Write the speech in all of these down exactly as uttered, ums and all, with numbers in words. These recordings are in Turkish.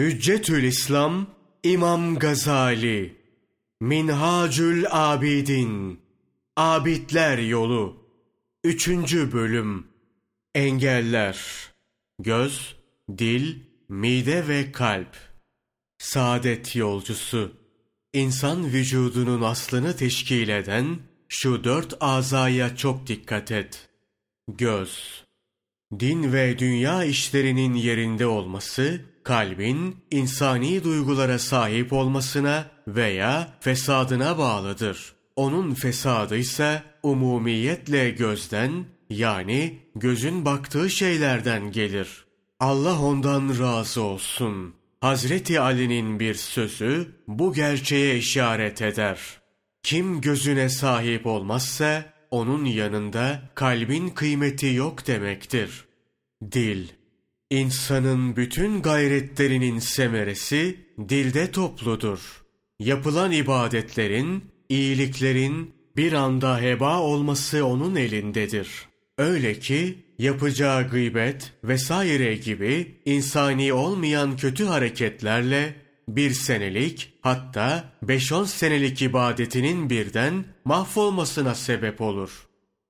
Hüccetül İslam İmam Gazali, Minhacül Abidin, Abidler Yolu, üçüncü bölüm. Engeller: göz, dil, mide ve kalp. Saadet Yolcusu: İnsan vücudunun aslını teşkil eden şu dört azaya çok dikkat et. Göz, din ve dünya işlerinin yerinde olması, kalbin insani duygulara sahip olmasına veya fesadına bağlıdır. Onun fesadı ise umumiyetle gözden, yani gözün baktığı şeylerden gelir. Allah ondan razı olsun. Hazreti Ali'nin bir sözü bu gerçeğe işaret eder. Kim gözüne sahip olmazsa onun yanında kalbin kıymeti yok demektir. Dil, İnsanın bütün gayretlerinin semeresi dilde topludur. Yapılan ibadetlerin, iyiliklerin bir anda heba olması onun elindedir. Öyle ki yapacağı gıybet vesaire gibi insani olmayan kötü hareketlerle bir senelik, hatta beş on senelik ibadetinin birden mahvolmasına sebep olur.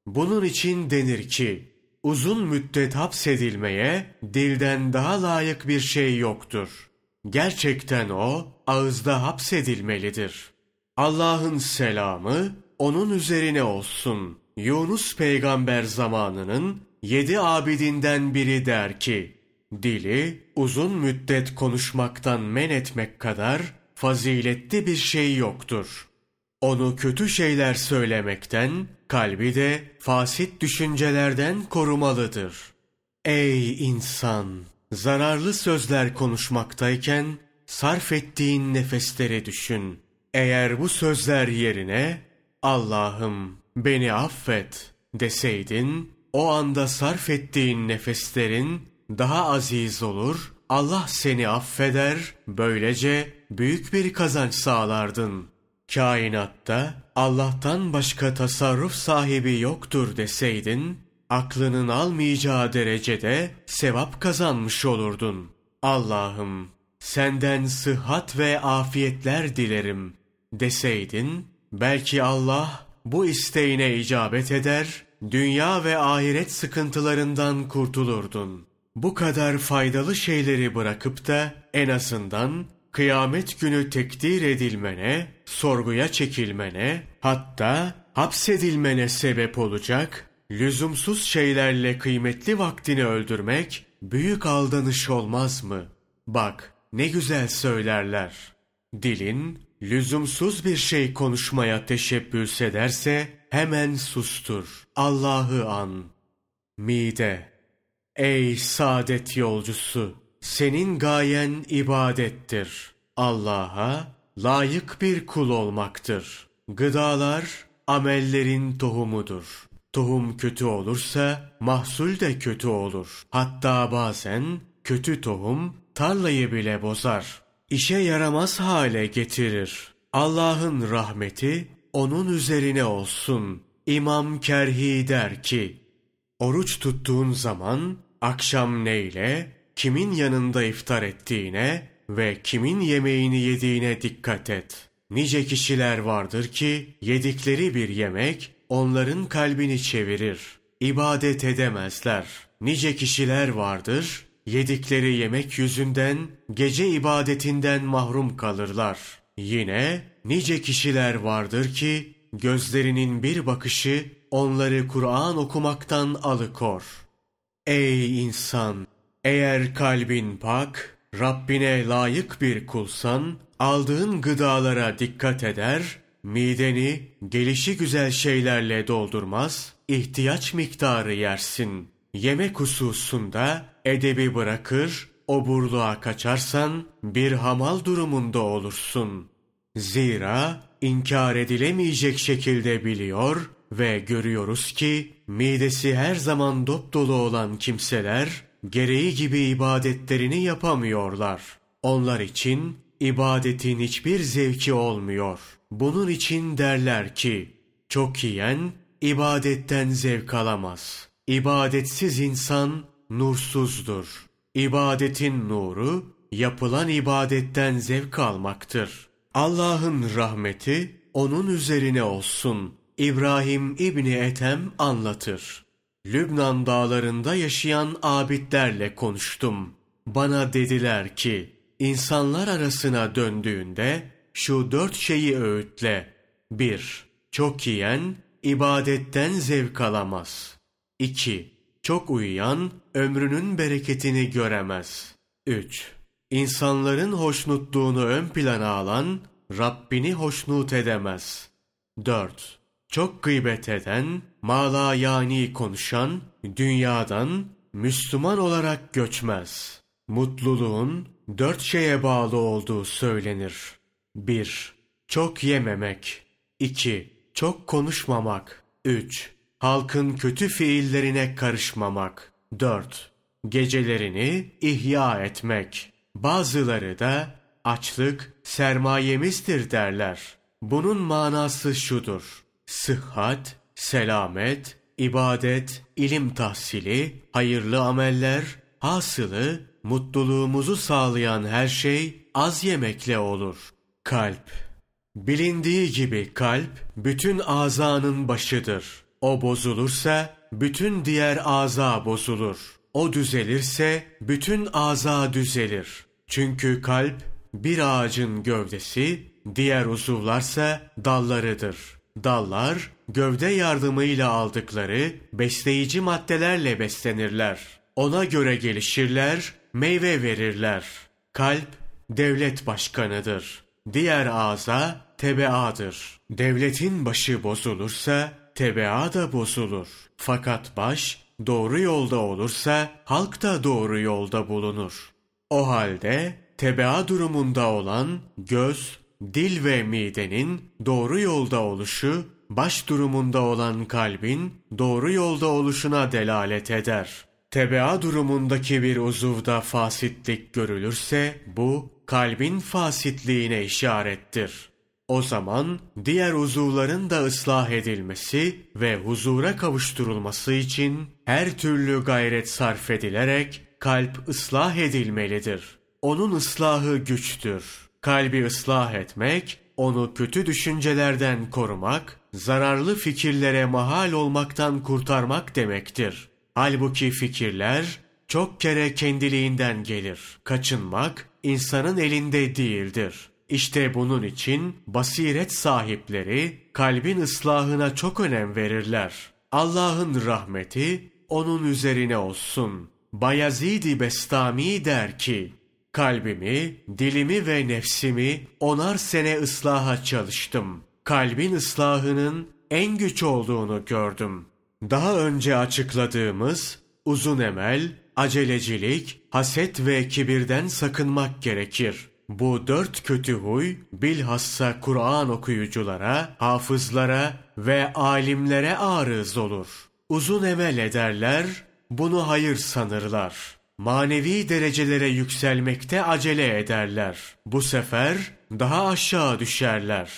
Bunun için denir ki, uzun müddet hapsedilmeye dilden daha layık bir şey yoktur. Gerçekten o ağızda hapsedilmelidir. Allah'ın selamı onun üzerine olsun. Yunus peygamber zamanının yedi abidinden biri der ki, dili uzun müddet konuşmaktan men etmek kadar faziletli bir şey yoktur. Onu kötü şeyler söylemekten, kalbi de fasit düşüncelerden korumalıdır. Ey insan! Zararlı sözler konuşmaktayken sarf ettiğin nefesleri düşün. Eğer bu sözler yerine Allah'ım beni affet deseydin, o anda sarf ettiğin nefeslerin daha aziz olur, Allah seni affeder, böylece büyük bir kazanç sağlardın. Kainatta Allah'tan başka tasarruf sahibi yoktur deseydin, aklının almayacağı derecede sevap kazanmış olurdun. Allah'ım senden sıhhat ve afiyetler dilerim deseydin, belki Allah bu isteğine icabet eder, dünya ve ahiret sıkıntılarından kurtulurdun. Bu kadar faydalı şeyleri bırakıp da en azından kıyamet günü tekdir edilmene, sorguya çekilmene, hatta hapsedilmene sebep olacak lüzumsuz şeylerle kıymetli vaktini öldürmek büyük aldanış olmaz mı? Bak ne güzel söylerler. Dilin lüzumsuz bir şey konuşmaya teşebbüs ederse hemen sustur. Allah'ı an. Mide. Ey saadet yolcusu! Senin gayen ibadettir. Allah'a layık bir kul olmaktır. Gıdalar amellerin tohumudur. Tohum kötü olursa mahsul de kötü olur. Hatta bazen kötü tohum tarlayı bile bozar. İşe yaramaz hale getirir. Allah'ın rahmeti onun üzerine olsun. İmam Kerhi der ki, oruç tuttuğun zaman akşam neyle, kimin yanında iftar ettiğine ve kimin yemeğini yediğine dikkat et. Nice kişiler vardır ki yedikleri bir yemek onların kalbini çevirir. İbadet edemezler. Nice kişiler vardır, yedikleri yemek yüzünden gece ibadetinden mahrum kalırlar. Yine nice kişiler vardır ki gözlerinin bir bakışı onları Kur'an okumaktan alıkor. Ey insan! Eğer kalbin pak, Rabbine layık bir kulsan, aldığın gıdalara dikkat eder, mideni gelişigüzel şeylerle doldurmaz, ihtiyaç miktarı yersin. Yemek hususunda edebi bırakır, oburluğa kaçarsan bir hamal durumunda olursun. Zira inkar edilemeyecek şekilde biliyor ve görüyoruz ki midesi her zaman dopdolu olan kimseler, gereği gibi ibadetlerini yapamıyorlar. Onlar için ibadetin hiçbir zevki olmuyor. Bunun için derler ki, çok yiyen ibadetten zevk alamaz. İbadetsiz insan nursuzdur. İbadetin nuru yapılan ibadetten zevk almaktır. Allah'ın rahmeti onun üzerine olsun. İbrahim İbni Etem anlatır. Lübnan dağlarında yaşayan abidlerle konuştum. Bana dediler ki, insanlar arasına döndüğünde şu dört şeyi öğütle. bir Çok yiyen ibadetten zevk alamaz. iki Çok uyuyan ömrünün bereketini göremez. üç İnsanların hoşnutluğunu ön plana alan Rabbini hoşnut edemez. dört Çok gıybet eden, mala yani konuşan, dünyadan Müslüman olarak göçmez. Mutluluğun dört şeye bağlı olduğu söylenir. bir Çok yememek. iki Çok konuşmamak. üç Halkın kötü fiillerine karışmamak. dört Gecelerini ihya etmek. Bazıları da açlık sermayemizdir derler. Bunun manası şudur: sıhhat, selamet, ibadet, ilim tahsili, hayırlı ameller, hasılı mutluluğumuzu sağlayan her şey az yemekle olur. Kalp. Bilindiği gibi kalp bütün azanın başıdır. O bozulursa bütün diğer aza bozulur. O düzelirse bütün aza düzelir. Çünkü kalp bir ağacın gövdesi, diğer uzuvlarsa dallarıdır. Dallar, gövde yardımıyla aldıkları besleyici maddelerle beslenirler. Ona göre gelişirler, meyve verirler. Kalp, devlet başkanıdır. Diğer ağza, tebaadır. Devletin başı bozulursa, tebaa da bozulur. Fakat baş, doğru yolda olursa, halk da doğru yolda bulunur. O halde, tebaa durumunda olan göz, dil ve midenin doğru yolda oluşu, baş durumunda olan kalbin doğru yolda oluşuna delalet eder. Tebaa durumundaki bir uzuvda fasitlik görülürse, bu kalbin fasitliğine işarettir. O zaman diğer uzuvların da ıslah edilmesi ve huzura kavuşturulması için her türlü gayret sarf edilerek kalp ıslah edilmelidir. Onun ıslahı güçtür. Kalbi ıslah etmek, onu kötü düşüncelerden korumak, zararlı fikirlere mahal olmaktan kurtarmak demektir. Halbuki fikirler çok kere kendiliğinden gelir. Kaçınmak insanın elinde değildir. İşte bunun için basiret sahipleri kalbin ıslahına çok önem verirler. Allah'ın rahmeti onun üzerine olsun. Bayezid-i Bestami der ki, kalbimi, dilimi ve nefsimi onar sene ıslaha çalıştım. Kalbin ıslahının en güç olduğunu gördüm. Daha önce açıkladığımız uzun emel, acelecilik, haset ve kibirden sakınmak gerekir. Bu dört kötü huy bilhassa Kur'an okuyuculara, hafızlara ve alimlere arız olur. Uzun emel ederler, bunu hayır sanırlar. Manevi derecelere yükselmekte acele ederler. Bu sefer daha aşağı düşerler.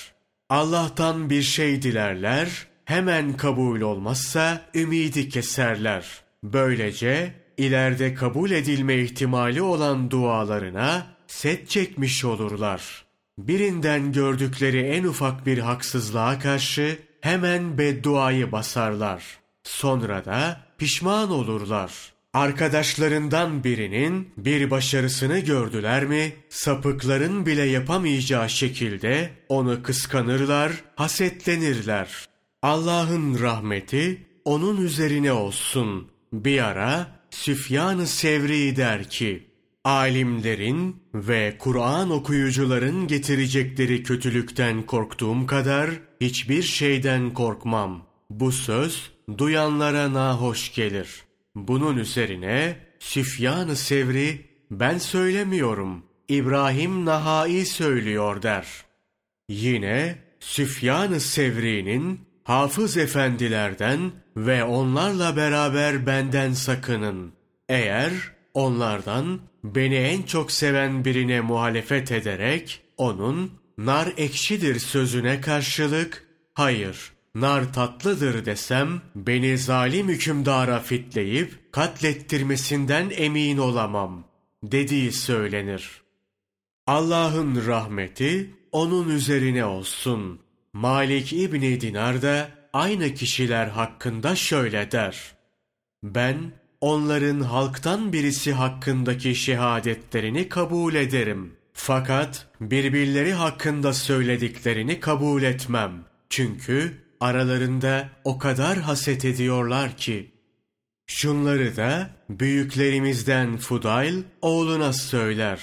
Allah'tan bir şey dilerler, hemen kabul olmazsa ümidi keserler. Böylece ileride kabul edilme ihtimali olan dualarına set çekmiş olurlar. Birinden gördükleri en ufak bir haksızlığa karşı hemen bedduayı basarlar. Sonra da pişman olurlar. Arkadaşlarından birinin bir başarısını gördüler mi, sapıkların bile yapamayacağı şekilde onu kıskanırlar, hasetlenirler. Allah'ın rahmeti onun üzerine olsun. Bir ara Süfyan-ı Sevrî der ki, alimlerin ve Kur'an okuyucuların getirecekleri kötülükten korktuğum kadar hiçbir şeyden korkmam. Bu söz duyanlara nahoş gelir. Bunun üzerine Süfyan-ı Sevrî, ben söylemiyorum, İbrahim Nahai söylüyor der. Yine Süfyan-ı Sevrî'nin, hafız efendilerden ve onlarla beraber benden sakının. Eğer onlardan beni en çok seven birine muhalefet ederek onun nar ekşidir sözüne karşılık, hayır, nar tatlıdır desem, beni zalim hükümdara fitleyip katlettirmesinden emin olamam. dediği söylenir. Allah'ın rahmeti onun üzerine olsun. Malik İbni Dinar da aynı kişiler hakkında şöyle der. Ben onların halktan birisi hakkındaki şehadetlerini kabul ederim. Fakat birbirleri hakkında söylediklerini kabul etmem. Çünkü aralarında o kadar haset ediyorlar ki. Şunları da büyüklerimizden Fudail oğluna söyler.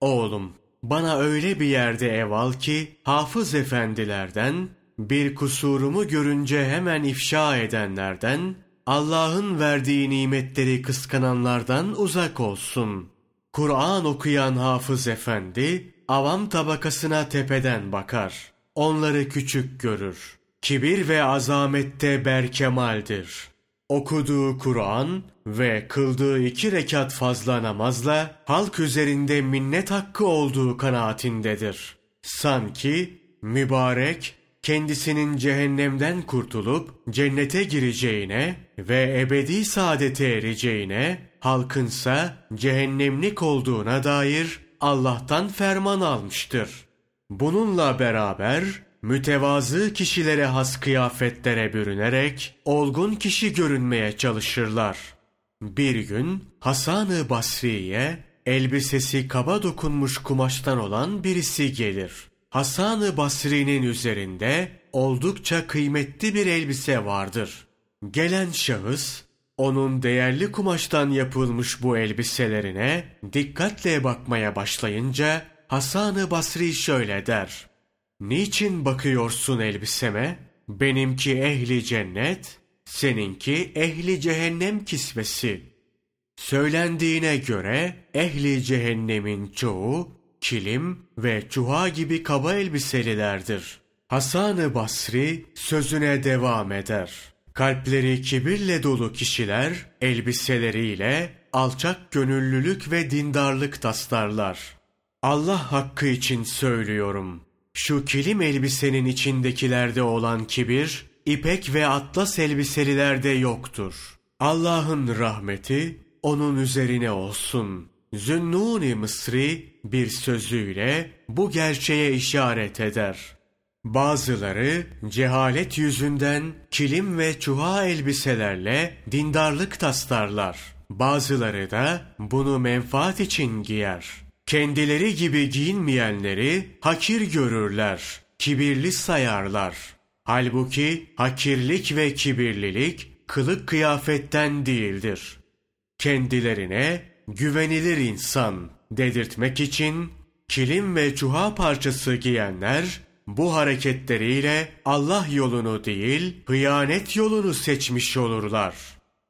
Oğlum, bana öyle bir yerde ev al ki hafız efendilerden, bir kusurumu görünce hemen ifşa edenlerden, Allah'ın verdiği nimetleri kıskananlardan uzak olsun. Kur'an okuyan hafız efendi, avam tabakasına tepeden bakar. Onları küçük görür. Kibir ve azamette berkemaldir. Okuduğu Kur'an ve kıldığı iki rekat fazla namazla halk üzerinde minnet hakkı olduğu kanaatindedir. Sanki mübarek kendisinin cehennemden kurtulup cennete gireceğine ve ebedi saadete ereceğine, halkınsa cehennemlik olduğuna dair Allah'tan ferman almıştır. Bununla beraber mütevazı kişilere has kıyafetlere bürünerek olgun kişi görünmeye çalışırlar. Bir gün Hasan-ı Basri'ye elbisesi kaba dokunmuş kumaştan olan birisi gelir. Hasan-ı Basri'nin üzerinde oldukça kıymetli bir elbise vardır. Gelen şahıs onun değerli kumaştan yapılmış bu elbiselerine dikkatle bakmaya başlayınca Hasan-ı Basri şöyle der. Niçin bakıyorsun elbiseme? Benimki ehli cennet, seninki ehli cehennem kisvesi. Söylendiğine göre ehli cehennemin çoğu kilim ve çuha gibi kaba elbiselilerdir. Hasan-ı Basri sözüne devam eder. Kalpleri kibirle dolu kişiler elbiseleriyle alçak gönüllülük ve dindarlık taslarlar. Allah hakkı için söylüyorum. Şu kilim elbisenin içindekilerde olan kibir, ipek ve atlas elbiselilerde yoktur. Allah'ın rahmeti onun üzerine olsun. Zünnûn-i Mısrî bir sözüyle bu gerçeğe işaret eder. Bazıları cehalet yüzünden kilim ve çuha elbiselerle dindarlık taslarlar. Bazıları da bunu menfaat için giyer. Kendileri gibi giyinmeyenleri hakir görürler, kibirli sayarlar. Halbuki hakirlik ve kibirlilik kılık kıyafetten değildir. Kendilerine güvenilir insan dedirtmek için kilim ve çuha parçası giyenler bu hareketleriyle Allah yolunu değil, hıyanet yolunu seçmiş olurlar.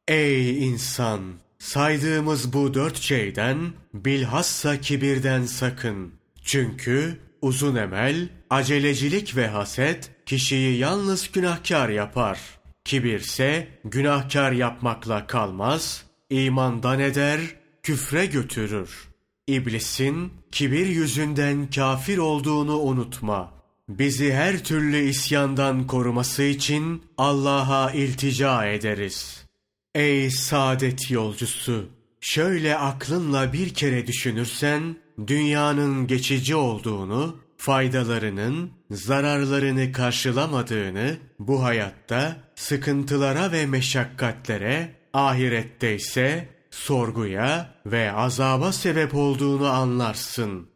Ey insan! Saydığımız bu dört şeyden, bilhassa kibirden sakın. Çünkü uzun emel, acelecilik ve haset kişiyi yalnız günahkar yapar. Kibirse günahkar yapmakla kalmaz, imandan eder, küfre götürür. İblisin kibir yüzünden kafir olduğunu unutma. Bizi her türlü isyandan koruması için Allah'a iltica ederiz. Ey saadet yolcusu! Şöyle aklınla bir kere düşünürsen, dünyanın geçici olduğunu, faydalarının zararlarını karşılamadığını, bu hayatta sıkıntılara ve meşakkatlere, ahirette ise sorguya ve azaba sebep olduğunu anlarsın.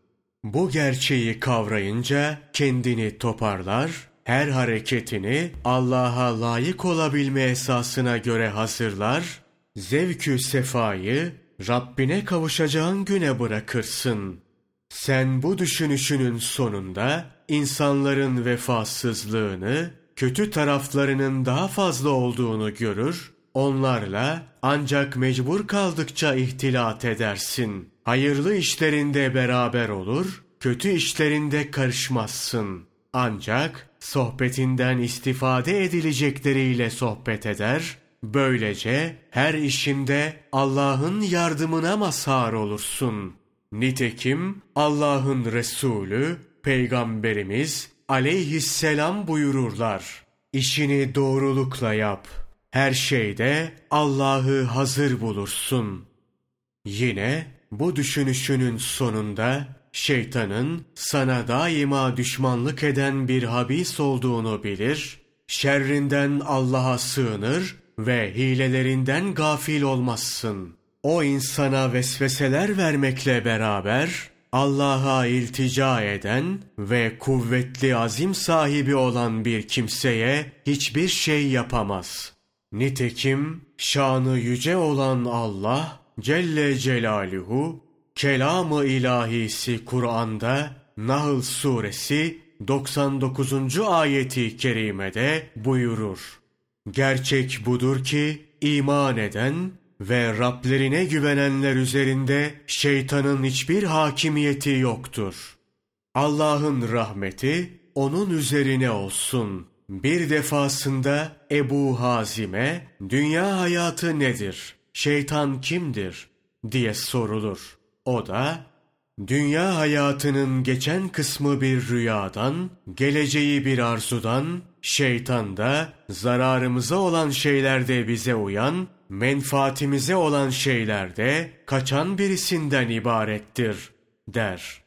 Bu gerçeği kavrayınca kendini toparlar, her hareketini Allah'a layık olabilme esasına göre hazırlar, zevk-ü sefayı Rabbine kavuşacağın güne bırakırsın. Sen bu düşünüşünün sonunda insanların vefasızlığını, kötü taraflarının daha fazla olduğunu görür, onlarla ancak mecbur kaldıkça ihtilat edersin. Hayırlı işlerinde beraber olur, kötü işlerinde karışmazsın. Ancak sohbetinden istifade edilecekleriyle sohbet eder, böylece her işinde Allah'ın yardımına mazhar olursun. Nitekim Allah'ın Resulü, Peygamberimiz aleyhisselam buyururlar. İşini doğrulukla yap, her şeyde Allah'ı hazır bulursun. Yine Bu düşünüşünün sonunda şeytanın sana daima düşmanlık eden bir habis olduğunu bilir, şerrinden Allah'a sığınır ve hilelerinden gafil olmazsın. O insana vesveseler vermekle beraber Allah'a iltica eden ve kuvvetli azim sahibi olan bir kimseye hiçbir şey yapamaz. Nitekim şanı yüce olan Allah Celle Celaluhu kelam-ı ilahisi Kur'an'da Nahl suresi doksan dokuzuncu ayeti kerimede buyurur. Gerçek budur ki iman eden ve Rablerine güvenenler üzerinde şeytanın hiçbir hakimiyeti yoktur. Allah'ın rahmeti onun üzerine olsun. Bir defasında Ebu Hazime, dünya hayatı nedir, şeytan kimdir diye sorulur. O da, dünya hayatının geçen kısmı bir rüyadan, geleceği bir arzudan, şeytan da zararımıza olan şeylerde bize uyan, menfaatimize olan şeylerde kaçan birisinden ibarettir der.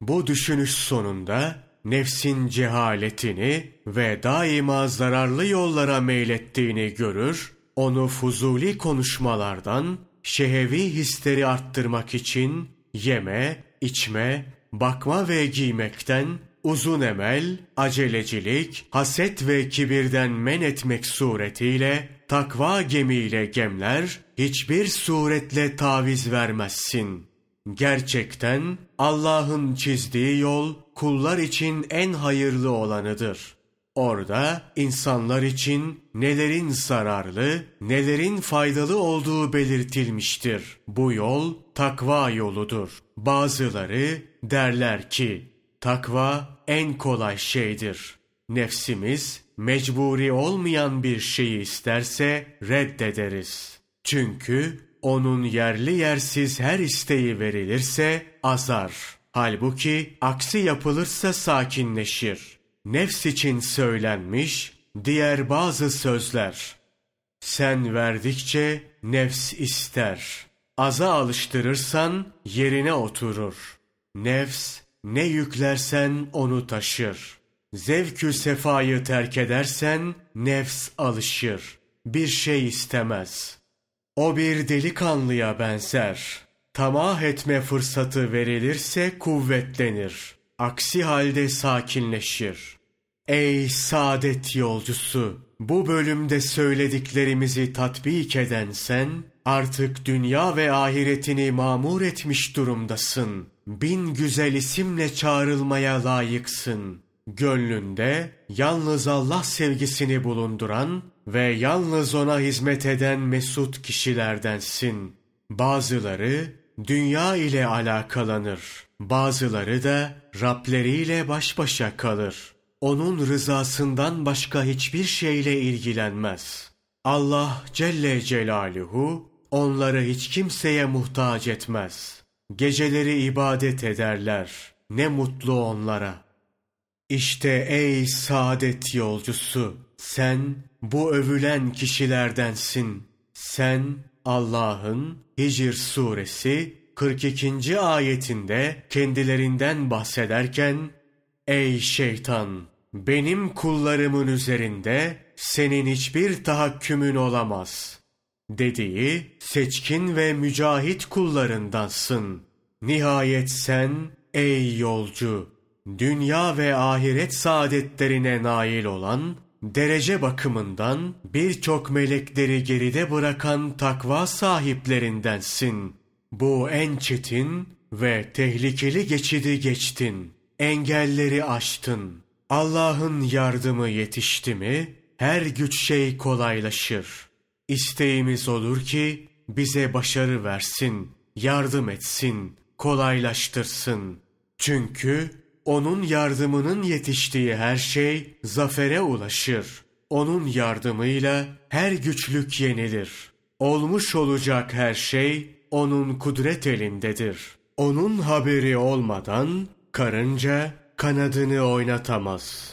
Bu düşünüş sonunda nefsin cehaletini ve daima zararlı yollara meylettiğini görür, onu fuzuli konuşmalardan, şehevi hisleri arttırmak için yeme, içme, bakma ve giymekten, uzun emel, acelecilik, haset ve kibirden men etmek suretiyle, takva gemiyle gemler, hiçbir suretle taviz vermezsin. Gerçekten Allah'ın çizdiği yol, kullar için en hayırlı olanıdır. Orada insanlar için nelerin zararlı, nelerin faydalı olduğu belirtilmiştir. Bu yol takva yoludur. Bazıları derler ki, takva en kolay şeydir. Nefsimiz mecburi olmayan bir şeyi isterse reddederiz. Çünkü onun yerli yersiz her isteği verilirse azar. Halbuki aksi yapılırsa sakinleşir. Nefs için söylenmiş diğer bazı sözler. Sen verdikçe nefs ister. Aza alıştırırsan yerine oturur. Nefs ne yüklersen onu taşır. Zevkü sefayı terk edersen nefs alışır. Bir şey istemez. O bir delikanlıya benzer. Tamah etme fırsatı verilirse kuvvetlenir. Aksi halde sakinleşir. Ey saadet yolcusu! Bu bölümde söylediklerimizi tatbik eden sen, artık dünya ve ahiretini mamur etmiş durumdasın. Bin güzel isimle çağrılmaya layıksın. Gönlünde yalnız Allah sevgisini bulunduran ve yalnız ona hizmet eden mesut kişilerdensin. Bazıları dünya ile alakalanır. Bazıları da Rableriyle baş başa kalır. Onun rızasından başka hiçbir şeyle ilgilenmez. Allah Celle Celaluhu onları hiç kimseye muhtaç etmez. Geceleri ibadet ederler. Ne mutlu onlara. İşte ey saadet yolcusu! Sen bu övülen kişilerdensin. Sen Allah'ın Hicr Suresi kırk ikinci ayetinde kendilerinden bahsederken, ey şeytan! Benim kullarımın üzerinde senin hiçbir tahakkümün olamaz dediği seçkin ve mücahit kullarındansın. Nihayet sen ey yolcu! Dünya ve ahiret saadetlerine nail olan, derece bakımından birçok melekleri geride bırakan takva sahiplerindensin. Bu en çetin ve tehlikeli geçidi geçtin. Engelleri aştın. Allah'ın yardımı yetişti mi, her güç şey kolaylaşır. İsteğimiz olur ki bize başarı versin, yardım etsin, kolaylaştırsın. Çünkü onun yardımının yetiştiği her şey zafere ulaşır. Onun yardımıyla her güçlük yenilir. Olmuş olacak her şey onun kudret elindedir. Onun haberi olmadan karınca kanadını oynatamaz.